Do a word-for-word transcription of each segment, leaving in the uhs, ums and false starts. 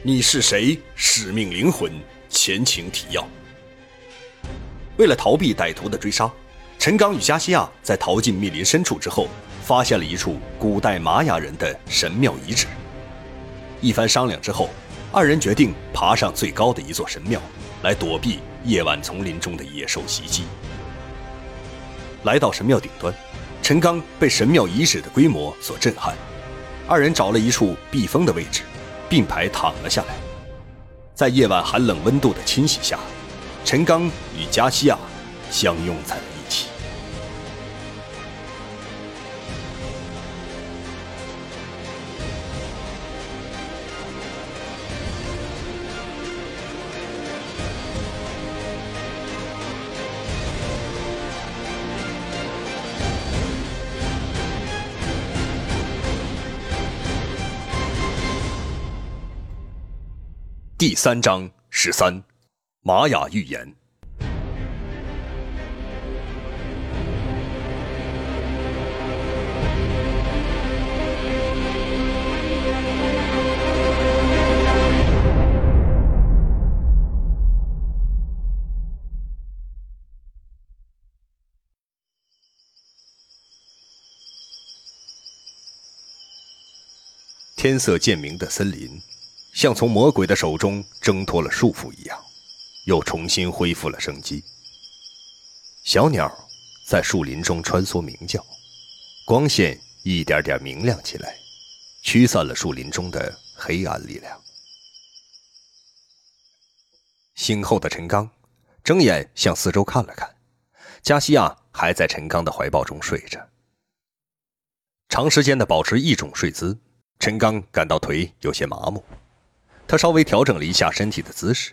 你是谁？使命灵魂前情提要。为了逃避歹徒的追杀，陈刚与加西亚在逃进密林深处之后，发现了一处古代玛雅人的神庙遗址。一番商量之后，二人决定爬上最高的一座神庙，来躲避夜晚丛林中的野兽袭击。来到神庙顶端，陈刚被神庙遗址的规模所震撼，二人找了一处避风的位置，并排躺了下来。在夜晚寒冷温度的侵袭下，陈刚与加西亚相拥在了一起。第三章十三，玛雅预言。天色渐明的森林，像从魔鬼的手中挣脱了束缚一样，又重新恢复了生机。小鸟在树林中穿梭鸣叫，光线一点点明亮起来，驱散了树林中的黑暗力量。醒后的陈刚睁眼向四周看了看，加西亚还在陈刚的怀抱中睡着。长时间的保持一种睡姿，陈刚感到腿有些麻木，他稍微调整了一下身体的姿势。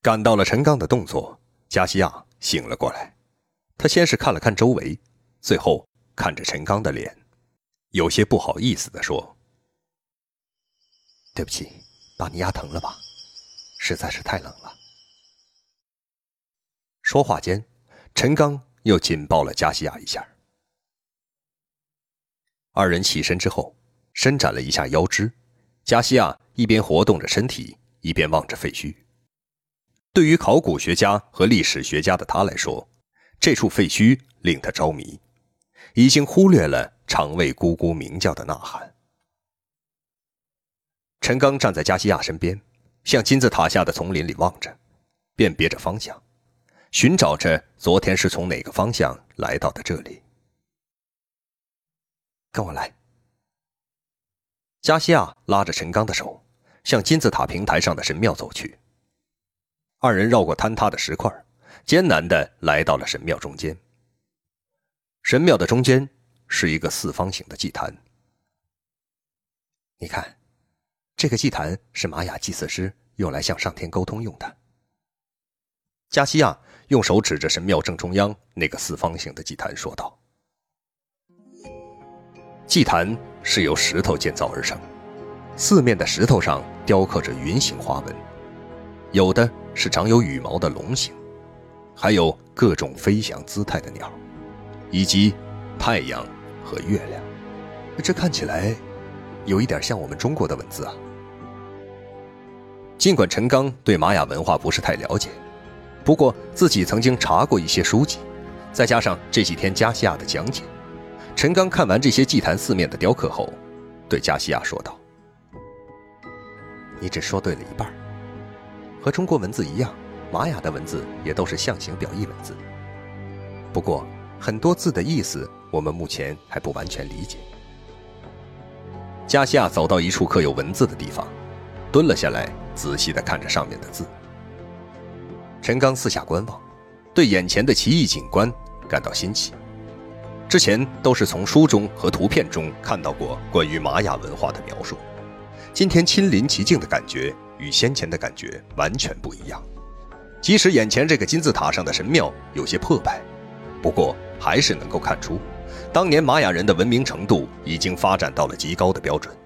感到了陈刚的动作，加西亚醒了过来。他先是看了看周围，最后看着陈刚的脸，有些不好意思地说：“对不起，把你压疼了吧？实在是太冷了。”说话间，陈刚又紧抱了加西亚一下。二人起身之后，伸展了一下腰肢，加西亚一边活动着身体，一边望着废墟。对于考古学家和历史学家的他来说，这处废墟令他着迷，已经忽略了常为咕咕鸣叫的呐喊。陈刚站在加西亚身边，向金字塔下的丛林里望着，辨别着方向，寻找着昨天是从哪个方向来到的这里。跟我来。加西亚拉着陈刚的手，向金字塔平台上的神庙走去。二人绕过坍塌的石块，艰难地来到了神庙中间。神庙的中间是一个四方形的祭坛。你看，这个祭坛是玛雅祭祀师用来向上天沟通用的。加西亚用手指着神庙正中央那个四方形的祭坛说道。祭坛是由石头建造而成，四面的石头上雕刻着云形花纹，有的是长有羽毛的龙形，还有各种飞翔姿态的鸟，以及太阳和月亮。这看起来有一点像我们中国的文字啊。尽管陈刚对玛雅文化不是太了解，不过自己曾经查过一些书籍，再加上这几天加西亚的讲解，陈刚看完这些祭坛四面的雕刻后，对加西亚说道：“你只说对了一半。和中国文字一样，玛雅的文字也都是象形表意文字。不过，很多字的意思我们目前还不完全理解。”加西亚走到一处刻有文字的地方，蹲了下来，仔细地看着上面的字。陈刚四下观望，对眼前的奇异景观感到新奇。之前都是从书中和图片中看到过关于玛雅文化的描述，今天亲临其境的感觉与先前的感觉完全不一样。即使眼前这个金字塔上的神庙有些破败，不过还是能够看出，当年玛雅人的文明程度已经发展到了极高的标准。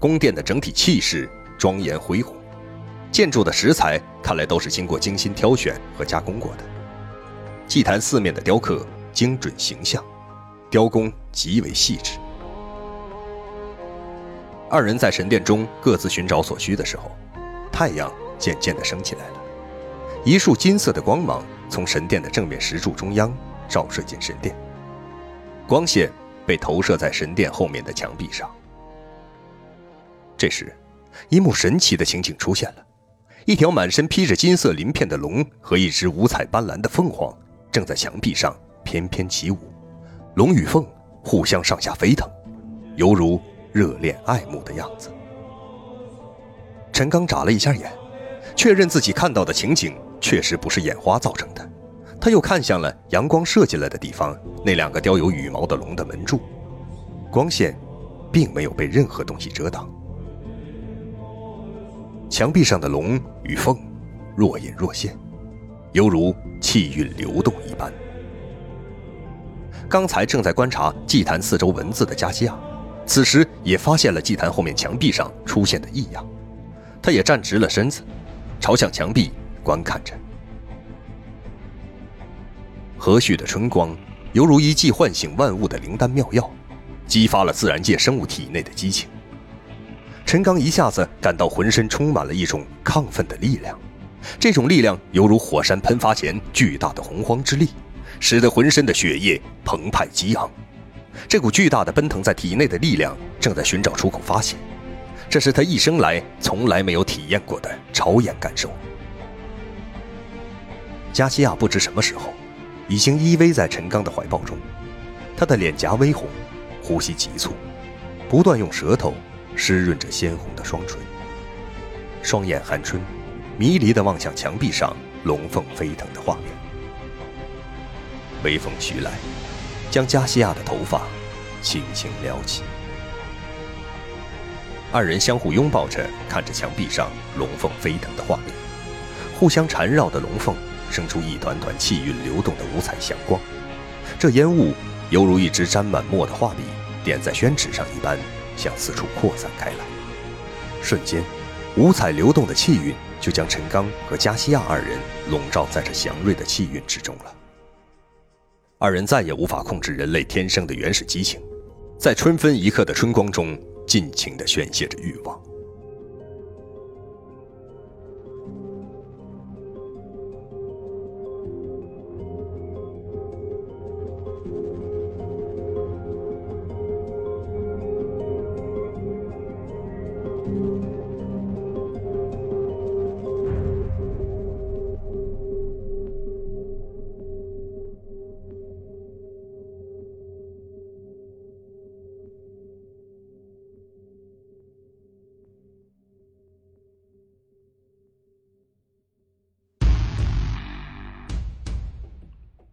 宫殿的整体气势庄严恢宏，建筑的石材看来都是经过精心挑选和加工过的。祭坛四面的雕刻精准形象，雕工极为细致。二人在神殿中各自寻找所需的时候，太阳渐渐地升起来了，一束金色的光芒从神殿的正面石柱中央照射进神殿，光线被投射在神殿后面的墙壁上。这时，一幕神奇的情景出现了，一条满身披着金色鳞片的龙和一只五彩斑斓的凤凰正在墙壁上翩翩起舞，龙与凤互相上下飞腾，犹如热恋爱慕的样子。陈刚眨了一下眼，确认自己看到的情景确实不是眼花造成的，他又看向了阳光射进来的地方那两个雕有羽毛的龙的门柱，光线并没有被任何东西遮挡。墙壁上的龙与凤若隐若现，犹如气韵流动一般。刚才正在观察祭坛四周文字的加西亚，此时也发现了祭坛后面墙壁上出现的异样，他也站直了身子，朝向墙壁观看着。和煦的春光犹如一剂唤醒万物的灵丹妙药，激发了自然界生物体内的激情。陈刚一下子感到浑身充满了一种亢奋的力量，这种力量犹如火山喷发前巨大的洪荒之力，使得浑身的血液澎湃激昂。这股巨大的奔腾在体内的力量正在寻找出口发泄，这是他一生来从来没有体验过的超验感受。加西亚不知什么时候已经依偎在陈刚的怀抱中，他的脸颊微红，呼吸急促，不断用舌头湿润着鲜红的双唇，双眼含春，迷离地望向墙壁上龙凤飞腾的画面。微风徐来，将加西亚的头发轻轻撩起。二人相互拥抱着，看着墙壁上龙凤飞腾的画面，互相缠绕的龙凤生出一团团气韵流动的五彩祥光，这烟雾犹如一支沾满墨的画笔点在宣纸上一般，向四处扩散开来。瞬间，五彩流动的气韵就将陈刚和加西亚二人笼罩在这祥瑞的气韵之中了。二人再也无法控制人类天生的原始激情，在春分一刻的春光中尽情地宣泄着欲望。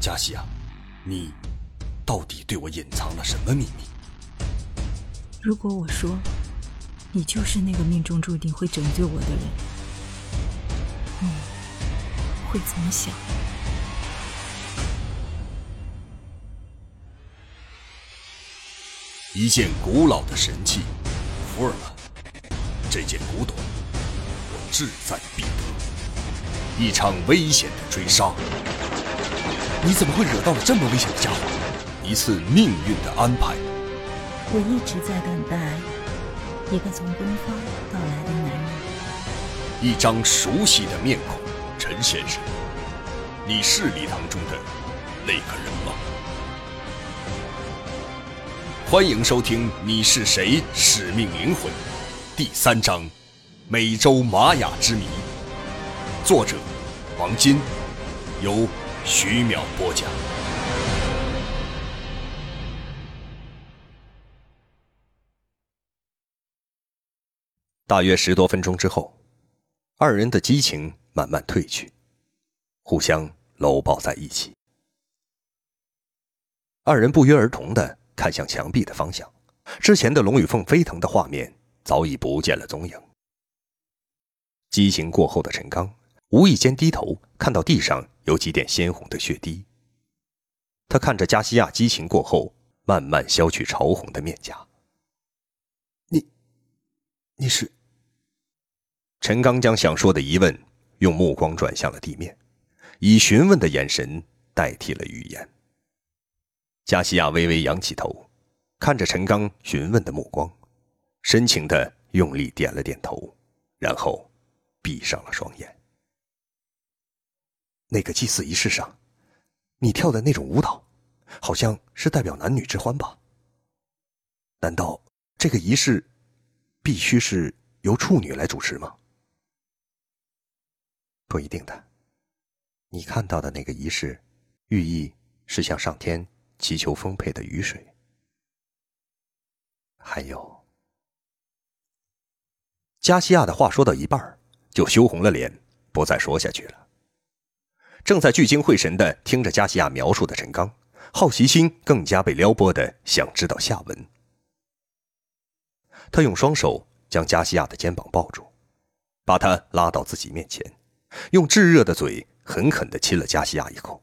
加西亚，你到底对我隐藏了什么秘密？如果我说，你就是那个命中注定会拯救我的人，你会怎么想？一件古老的神器，福尔曼，这件古董，我志在必得。一场危险的追杀。你怎么会惹到了这么危险的家伙？一次命运的安排。我一直在等待一个从东方到来的男人。一张熟悉的面孔，陈先生，你是礼堂中的那个人吗？欢迎收听《你是谁？使命灵魂》第三章《美洲玛雅之谜》，作者王金，由徐淼播讲。大约十多分钟之后，二人的激情慢慢褪去，互相搂抱在一起。二人不约而同地看向墙壁的方向，之前的龙与凤飞腾的画面早已不见了踪影。激情过后的陈刚无意间低头看到地上有几点鲜红的血滴，他看着加西亚激情过后慢慢消去潮红的面颊。你你是？陈刚将想说的疑问用目光转向了地面，以询问的眼神代替了语言。加西亚微微扬起头，看着陈刚询问的目光，深情地用力点了点头，然后闭上了双眼。那个祭祀仪式上，你跳的那种舞蹈，好像是代表男女之欢吧？难道这个仪式必须是由处女来主持吗？不一定的。你看到的那个仪式，寓意是向上天祈求丰沛的雨水。还有，加西亚的话说到一半就羞红了脸，不再说下去了。正在聚精会神地听着加西亚描述的陈刚，好奇心更加被撩拨的想知道下文。他用双手将加西亚的肩膀抱住，把他拉到自己面前，用炙热的嘴狠狠地亲了加西亚一口，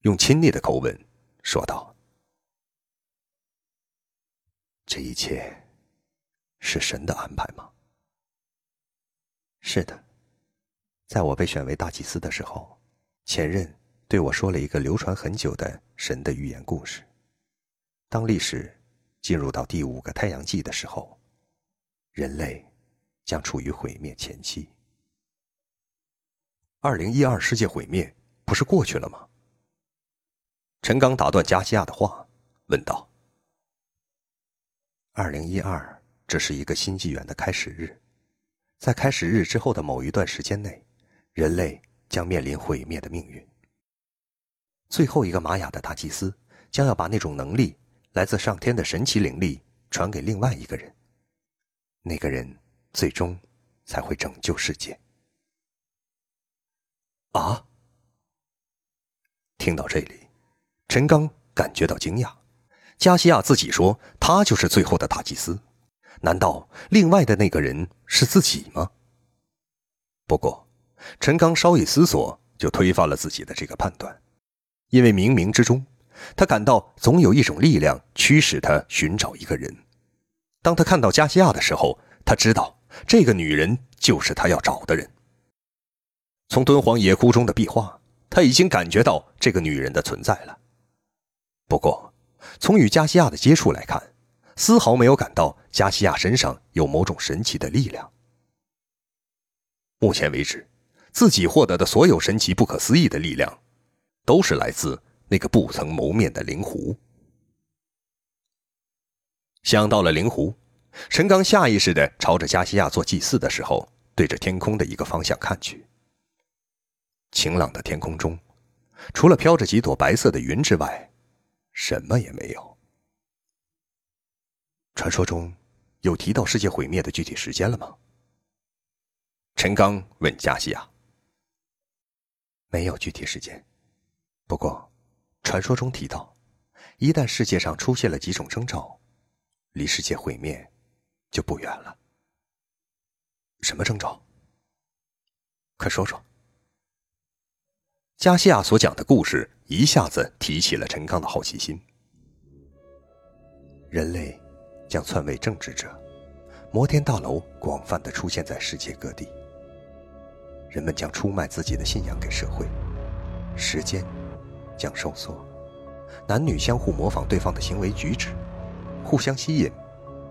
用亲昵的口吻说道：“这一切是神的安排吗？”“是的，在我被选为大祭司的时候，前任对我说了一个流传很久的神的寓言故事。当历史进入到第五个太阳纪的时候，人类将处于毁灭前期。二零一二世界毁灭不是过去了吗？”陈刚打断加西亚的话，问道：“二零一二只是一个新纪元的开始日，在开始日之后的某一段时间内，人类将面临毁灭的命运。最后一个玛雅的大祭司将要把那种能力，来自上天的神奇灵力传给另外一个人，那个人最终才会拯救世界。”“啊！”听到这里，陈刚感觉到惊讶。加西亚自己说他就是最后的大祭司，难道另外的那个人是自己吗？不过陈刚稍一思索就推翻了自己的这个判断，因为冥冥之中他感到总有一种力量驱使他寻找一个人。当他看到加西亚的时候，他知道这个女人就是他要找的人。从敦煌野窟中的壁画，他已经感觉到这个女人的存在了。不过从与加西亚的接触来看，丝毫没有感到加西亚身上有某种神奇的力量。目前为止，自己获得的所有神奇不可思议的力量，都是来自那个不曾谋面的灵狐。想到了灵狐，陈刚下意识地朝着加西亚做祭祀的时候，对着天空的一个方向看去。晴朗的天空中，除了飘着几朵白色的云之外，什么也没有。传说中有提到世界毁灭的具体时间了吗？陈刚问加西亚。没有具体时间，不过传说中提到，一旦世界上出现了几种征兆，离世界毁灭就不远了。什么征兆？快说说。加西亚所讲的故事一下子提起了陈刚的好奇心。人类将篡位政治者，摩天大楼广泛地出现在世界各地，人们将出卖自己的信仰给社会，时间将收缩，男女相互模仿对方的行为举止，互相吸引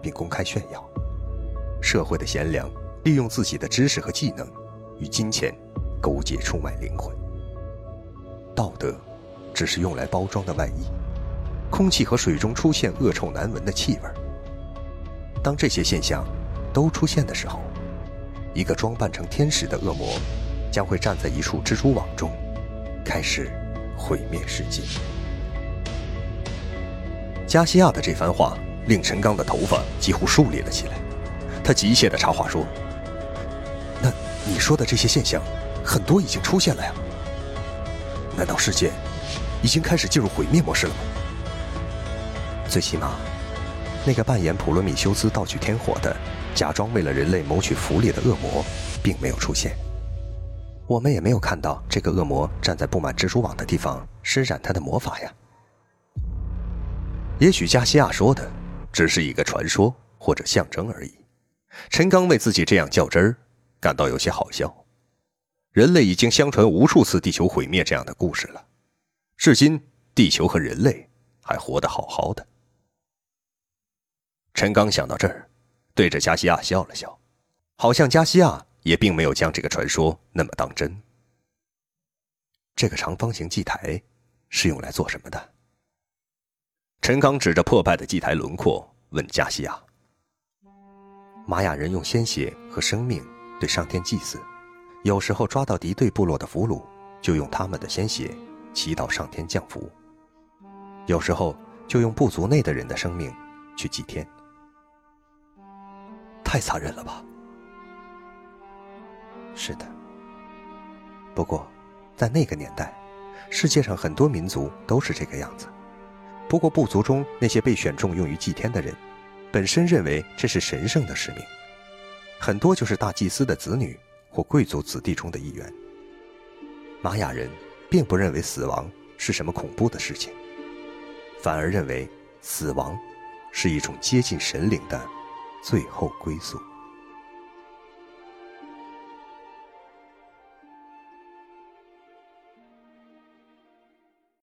并公开炫耀，社会的贤良利用自己的知识和技能与金钱勾结出卖灵魂，道德只是用来包装的外衣，空气和水中出现恶臭难闻的气味。当这些现象都出现的时候，一个装扮成天使的恶魔将会站在一束蜘蛛网中，开始毁灭世界。加西亚的这番话令陈刚的头发几乎竖立了起来，他急切地插话说：“那你说的这些现象，很多已经出现了呀？难道世界已经开始进入毁灭模式了吗？最起码，那个扮演普罗米修斯盗取天火的，假装为了人类谋取福利的恶魔，并没有出现。我们也没有看到这个恶魔站在布满蜘蛛网的地方施展他的魔法呀。”也许加西亚说的只是一个传说或者象征而已。陈刚为自己这样较真儿感到有些好笑。人类已经相传无数次地球毁灭这样的故事了，至今地球和人类还活得好好的。陈刚想到这儿，对着加西亚笑了笑，好像加西亚也并没有将这个传说那么当真。这个长方形祭台是用来做什么的？陈刚指着破败的祭台轮廓问加西亚。玛雅人用鲜血和生命对上天祭祀，有时候抓到敌对部落的俘虏，就用他们的鲜血祈祷上天降福，有时候就用部族内的人的生命去祭天。太残忍了吧？是的，不过在那个年代，世界上很多民族都是这个样子。不过部族中那些被选中用于祭天的人，本身认为这是神圣的使命，很多就是大祭司的子女或贵族子弟中的一员。玛雅人并不认为死亡是什么恐怖的事情，反而认为死亡是一种接近神灵的最后归宿。